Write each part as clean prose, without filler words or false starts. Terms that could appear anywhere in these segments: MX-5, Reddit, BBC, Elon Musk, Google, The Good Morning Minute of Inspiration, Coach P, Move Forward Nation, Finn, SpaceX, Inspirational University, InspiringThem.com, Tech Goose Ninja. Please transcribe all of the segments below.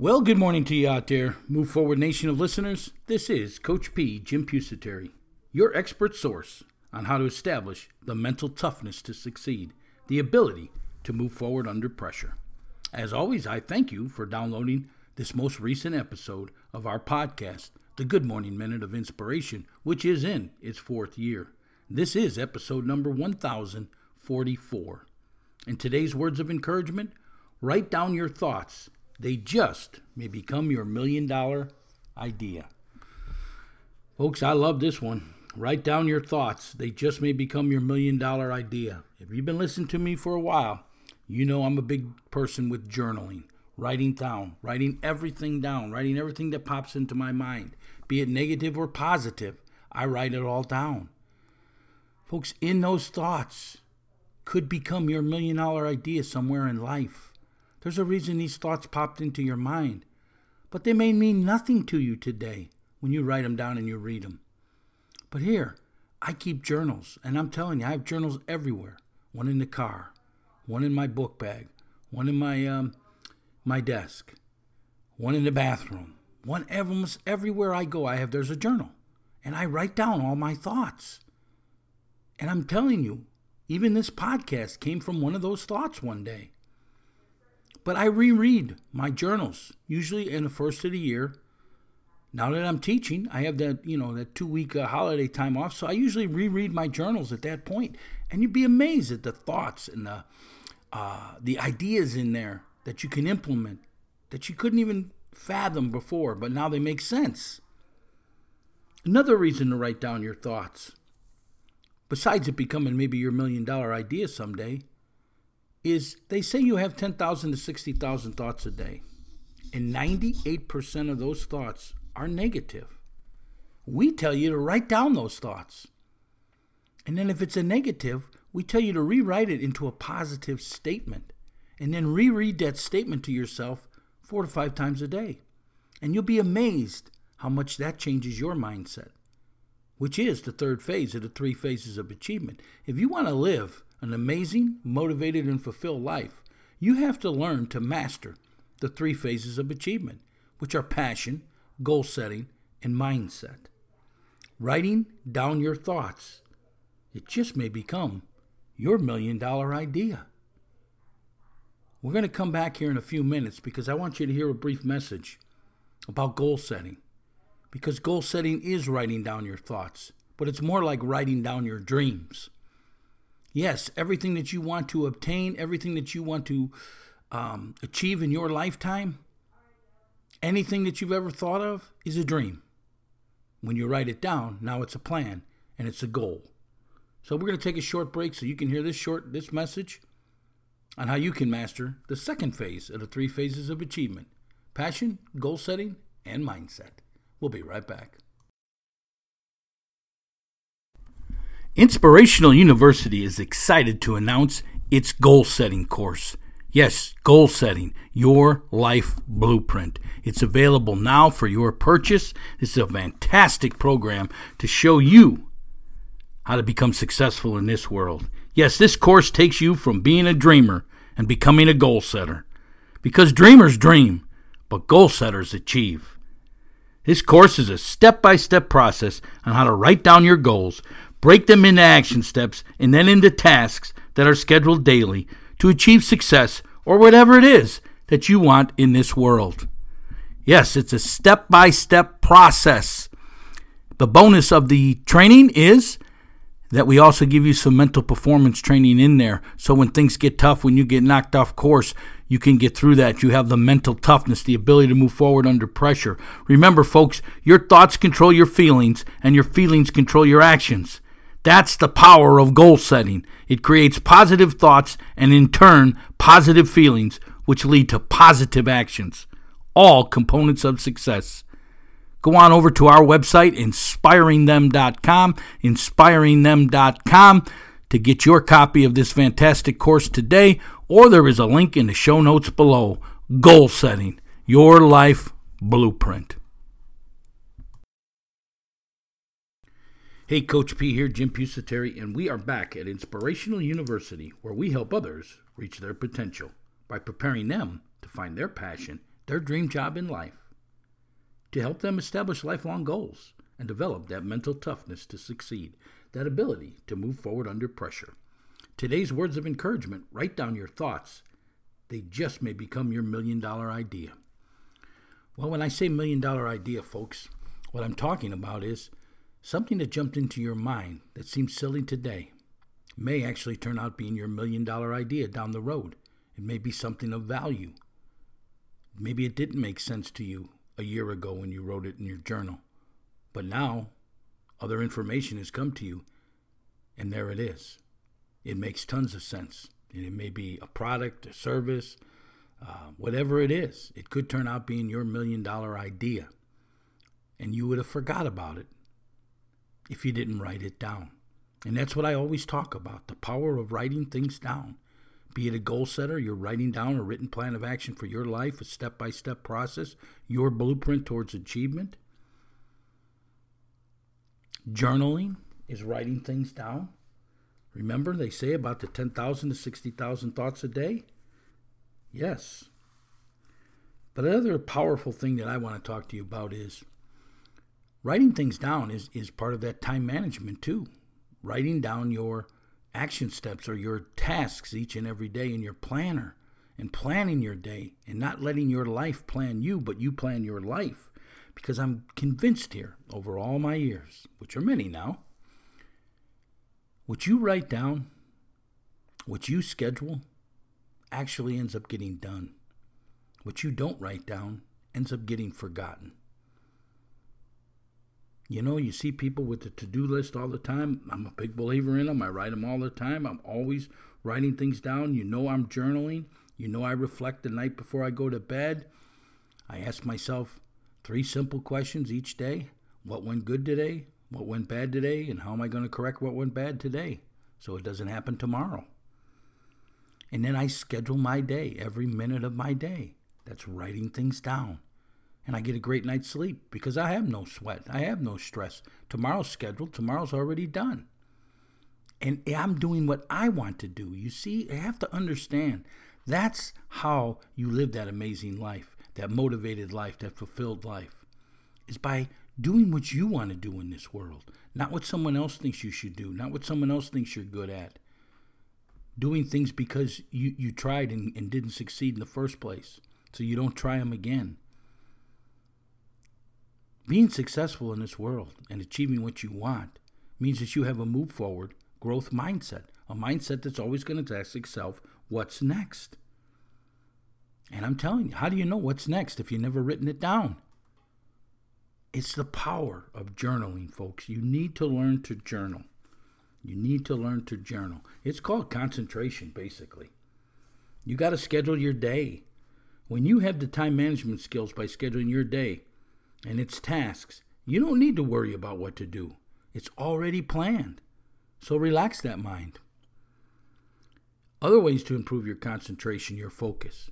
Well, good morning to you out there, Move Forward Nation of listeners. This is Coach P, Jim Pusateri, your expert source on how to establish the mental toughness to succeed, the ability to move forward under pressure. As always, I thank you for downloading this most recent episode of our podcast, The Good Morning Minute of Inspiration, which is in its fourth year. This is episode number 1044. And today's words of encouragement: write down your thoughts. They just may become your $1 million idea. Folks, I love this one. Write down your thoughts. They just may become your $1 million idea. If you've been listening to me for a while, you know I'm a big person with journaling, writing everything down, writing everything that pops into my mind, be it negative or positive. I write it all down. Folks, in those thoughts could become your $1 million idea somewhere in life. There's a reason these thoughts popped into your mind, but they may mean nothing to you today when you write them down and you read them. But here, I keep journals, and I'm telling you, I have journals everywhere. One in the car, one in my book bag, one in my my desk, one in the bathroom, one everywhere I go. There's a journal, and I write down all my thoughts. And I'm telling you, even this podcast came from one of those thoughts one day. But I reread my journals, usually in the first of the year. Now that I'm teaching, I have that 2-week holiday time off, so I usually reread my journals at that point. And you'd be amazed at the thoughts and the ideas in there that you can implement that you couldn't even fathom before, but now they make sense. Another reason to write down your thoughts, besides it becoming maybe your $1 million idea someday, is they say you have 10,000 to 60,000 thoughts a day, and 98% of those thoughts are negative. We tell you to write down those thoughts. And then if it's a negative, we tell you to rewrite it into a positive statement, and then reread that statement to yourself 4 to 5 times a day. And you'll be amazed how much that changes your mindset, which is the third phase of the 3 phases of achievement. If you want to live an amazing, motivated, and fulfilled life, you have to learn to master the 3 phases of achievement, which are passion, goal setting, and mindset. Writing down your thoughts, it just may become your $1 million idea. We're going to come back here in a few minutes because I want you to hear a brief message about goal setting. Because goal setting is writing down your thoughts, but it's more like writing down your dreams. Yes, everything that you want to obtain, everything that you want to achieve in your lifetime, anything that you've ever thought of is a dream. When you write it down, now it's a plan and it's a goal. So we're going to take a short break so you can hear this message on how you can master the second phase of the 3 phases of achievement: passion, goal setting, and mindset. We'll be right back. Inspirational University is excited to announce its goal-setting course. Yes, goal setting, your life blueprint. It's available now for your purchase. This is a fantastic program to show you how to become successful in this world. Yes, this course takes you from being a dreamer and becoming a goal setter. Because dreamers dream, but goal setters achieve. This course is a step-by-step process on how to write down your goals, break them into action steps, and then into tasks that are scheduled daily to achieve success or whatever it is that you want in this world. Yes, it's a step-by-step process. The bonus of the training is that we also give you some mental performance training in there. So when things get tough, when you get knocked off course, you can get through that. You have the mental toughness, the ability to move forward under pressure. Remember, folks, your thoughts control your feelings, and your feelings control your actions. That's the power of goal setting. It creates positive thoughts and, in turn, positive feelings, which lead to positive actions. All components of success. Go on over to our website, InspiringThem.com, InspiringThem.com, to get your copy of this fantastic course today, or there is a link in the show notes below. Goal setting, your life blueprint. Hey, Coach P here, Jim Pusateri, and we are back at Inspirational University, where we help others reach their potential by preparing them to find their passion, their dream job in life, to help them establish lifelong goals and develop that mental toughness to succeed, that ability to move forward under pressure. Today's words of encouragement, write down your thoughts. They just may become your million-dollar idea. Well, when I say million-dollar idea, folks, what I'm talking about is something that jumped into your mind that seems silly today may actually turn out being your million-dollar idea down the road. It may be something of value. Maybe it didn't make sense to you a year ago when you wrote it in your journal. But now, other information has come to you, and there it is. It makes tons of sense. And it may be a product, a service, whatever it is. It could turn out being your million-dollar idea, and you would have forgot about it if you didn't write it down. And that's what I always talk about, the power of writing things down. Be it a goal setter, you're writing down a written plan of action for your life, a step-by-step process, your blueprint towards achievement. Journaling is writing things down. Remember, they say about the 10,000 to 60,000 thoughts a day? Yes. But another powerful thing that I want to talk to you about is writing things down is part of that time management too. Writing down your action steps or your tasks each and every day in your planner and planning your day and not letting your life plan you, but you plan your life. Because I'm convinced here over all my years, which are many now, what you write down, what you schedule actually ends up getting done. What you don't write down ends up getting forgotten. You know, you see people with the to-do list all the time. I'm a big believer in them. I write them all the time. I'm always writing things down. You know I'm journaling. You know I reflect the night before I go to bed. I ask myself 3 simple questions each day. What went good today? What went bad today? And how am I going to correct what went bad today so it doesn't happen tomorrow? And then I schedule my day, every minute of my day. That's writing things down. And I get a great night's sleep because I have no sweat. I have no stress. Tomorrow's scheduled. Tomorrow's already done. And I'm doing what I want to do. You see, I have to understand that's how you live that amazing life, that motivated life, that fulfilled life, is by doing what you want to do in this world, not what someone else thinks you should do, not what someone else thinks you're good at. Doing things because you tried and didn't succeed in the first place, so you don't try them again. Being successful in this world and achieving what you want means that you have a move forward growth mindset, a mindset that's always going to ask itself, what's next? And I'm telling you, how do you know what's next if you've never written it down? It's the power of journaling, folks. You need to learn to journal. You need to learn to journal. It's called concentration, basically. You got to schedule your day. When you have the time management skills by scheduling your day, and its tasks, you don't need to worry about what to do. It's already planned. So relax that mind. Other ways to improve your concentration, your focus.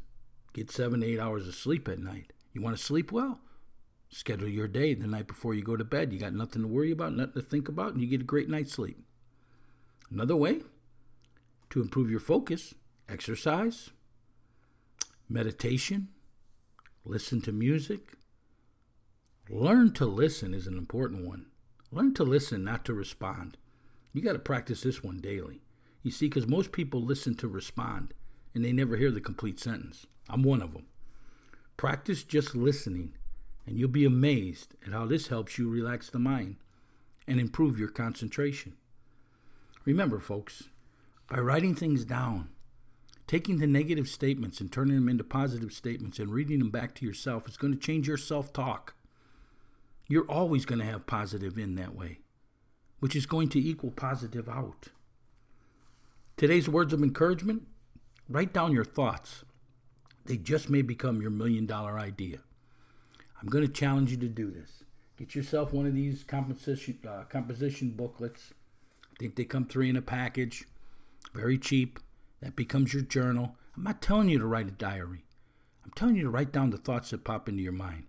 Get 7 to 8 hours of sleep at night. You want to sleep well? Schedule your day the night before you go to bed. You got nothing to worry about, nothing to think about, and you get a great night's sleep. Another way to improve your focus, exercise, meditation, listen to music. Learn to listen is an important one. Learn to listen, not to respond. You got to practice this one daily. You see, because most people listen to respond, and they never hear the complete sentence. I'm one of them. Practice just listening, and you'll be amazed at how this helps you relax the mind and improve your concentration. Remember, folks, by writing things down, taking the negative statements and turning them into positive statements and reading them back to yourself, it's going to change your self-talk. You're always going to have positive in that way, which is going to equal positive out. Today's words of encouragement, write down your thoughts. They just may become your $1 million idea. I'm going to challenge you to do this. Get yourself one of these composition booklets. I think they come 3 in a package, very cheap. That becomes your journal. I'm not telling you to write a diary. I'm telling you to write down the thoughts that pop into your mind.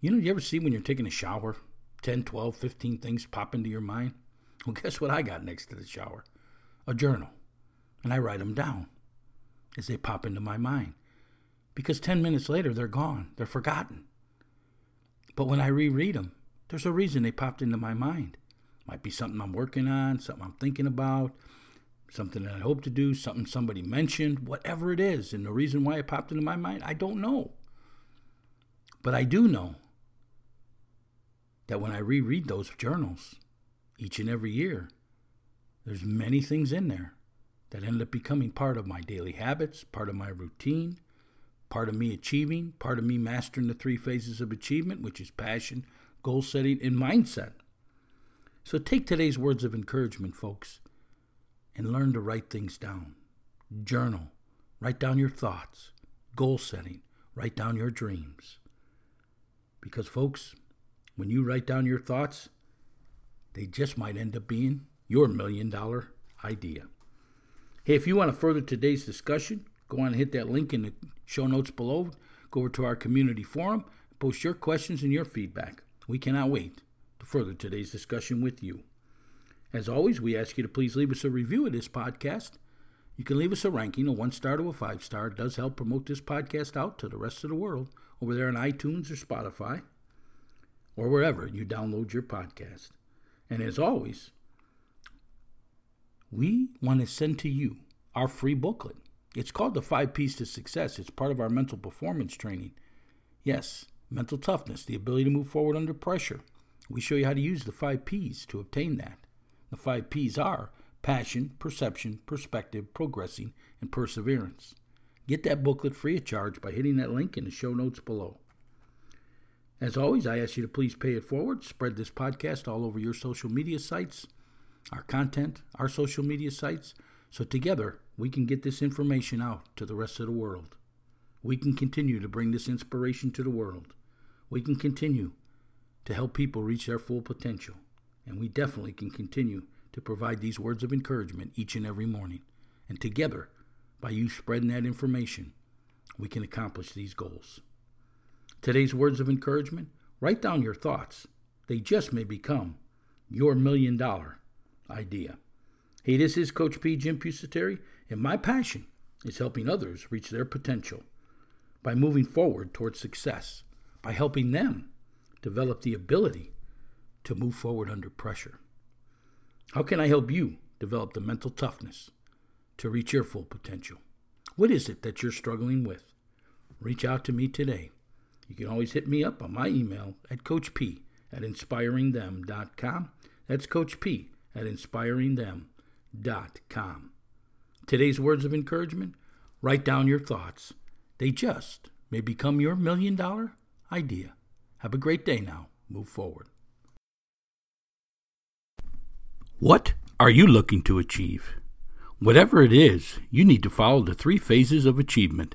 You know, you ever see when you're taking a shower, 10, 12, 15 things pop into your mind? Well, guess what I got next to the shower? A journal. And I write them down as they pop into my mind. Because 10 minutes later, they're gone. They're forgotten. But when I reread them, there's a reason they popped into my mind. Might be something I'm working on, something I'm thinking about, something that I hope to do, something somebody mentioned, whatever it is. And the reason why it popped into my mind, I don't know. But I do know that when I reread those journals each and every year, there's many things in there that end up becoming part of my daily habits, part of my routine, part of me achieving, part of me mastering the 3 phases of achievement, which is passion, goal setting, and mindset. So take today's words of encouragement, folks, and learn to write things down. Journal. Write down your thoughts. Goal setting. Write down your dreams. Because, folks, when you write down your thoughts, they just might end up being your $1 million idea. Hey, if you want to further today's discussion, go on and hit that link in the show notes below. Go over to our community forum. Post your questions and your feedback. We cannot wait to further today's discussion with you. As always, we ask you to please leave us a review of this podcast. You can leave us a ranking, a 1-star to a 5-star. It does help promote this podcast out to the rest of the world over there on iTunes or Spotify or wherever you download your podcast. And as always, we want to send to you our free booklet. It's called The 5 P's to Success. It's part of our mental performance training. Yes, mental toughness, the ability to move forward under pressure. We show you how to use the 5 P's to obtain that. The 5 P's are passion, perception, perspective, progressing, and perseverance. Get that booklet free of charge by hitting that link in the show notes below. As always, I ask you to please pay it forward. Spread this podcast all over your social media sites, our content, our social media sites, so together we can get this information out to the rest of the world. We can continue to bring this inspiration to the world. We can continue to help people reach their full potential. And we definitely can continue to provide these words of encouragement each and every morning. And together, by you spreading that information, we can accomplish these goals. Today's words of encouragement, write down your thoughts. They just may become your $1 million idea. Hey, this is Coach P. Jim Pusateri, and my passion is helping others reach their potential by moving forward towards success, by helping them develop the ability to move forward under pressure. How can I help you develop the mental toughness to reach your full potential? What is it that you're struggling with? Reach out to me today. You can always hit me up on my email at coachp@inspiringthem.com. That's coachp@inspiringthem.com. Today's words of encouragement, write down your thoughts. They just may become your $1 million idea. Have a great day now. Move forward. What are you looking to achieve? Whatever it is, you need to follow the 3 phases of achievement.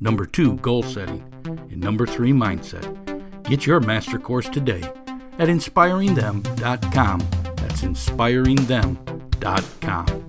Number 2, goal setting. And number 3, mindset. Get your master course today at InspiringThem.com. That's InspiringThem.com.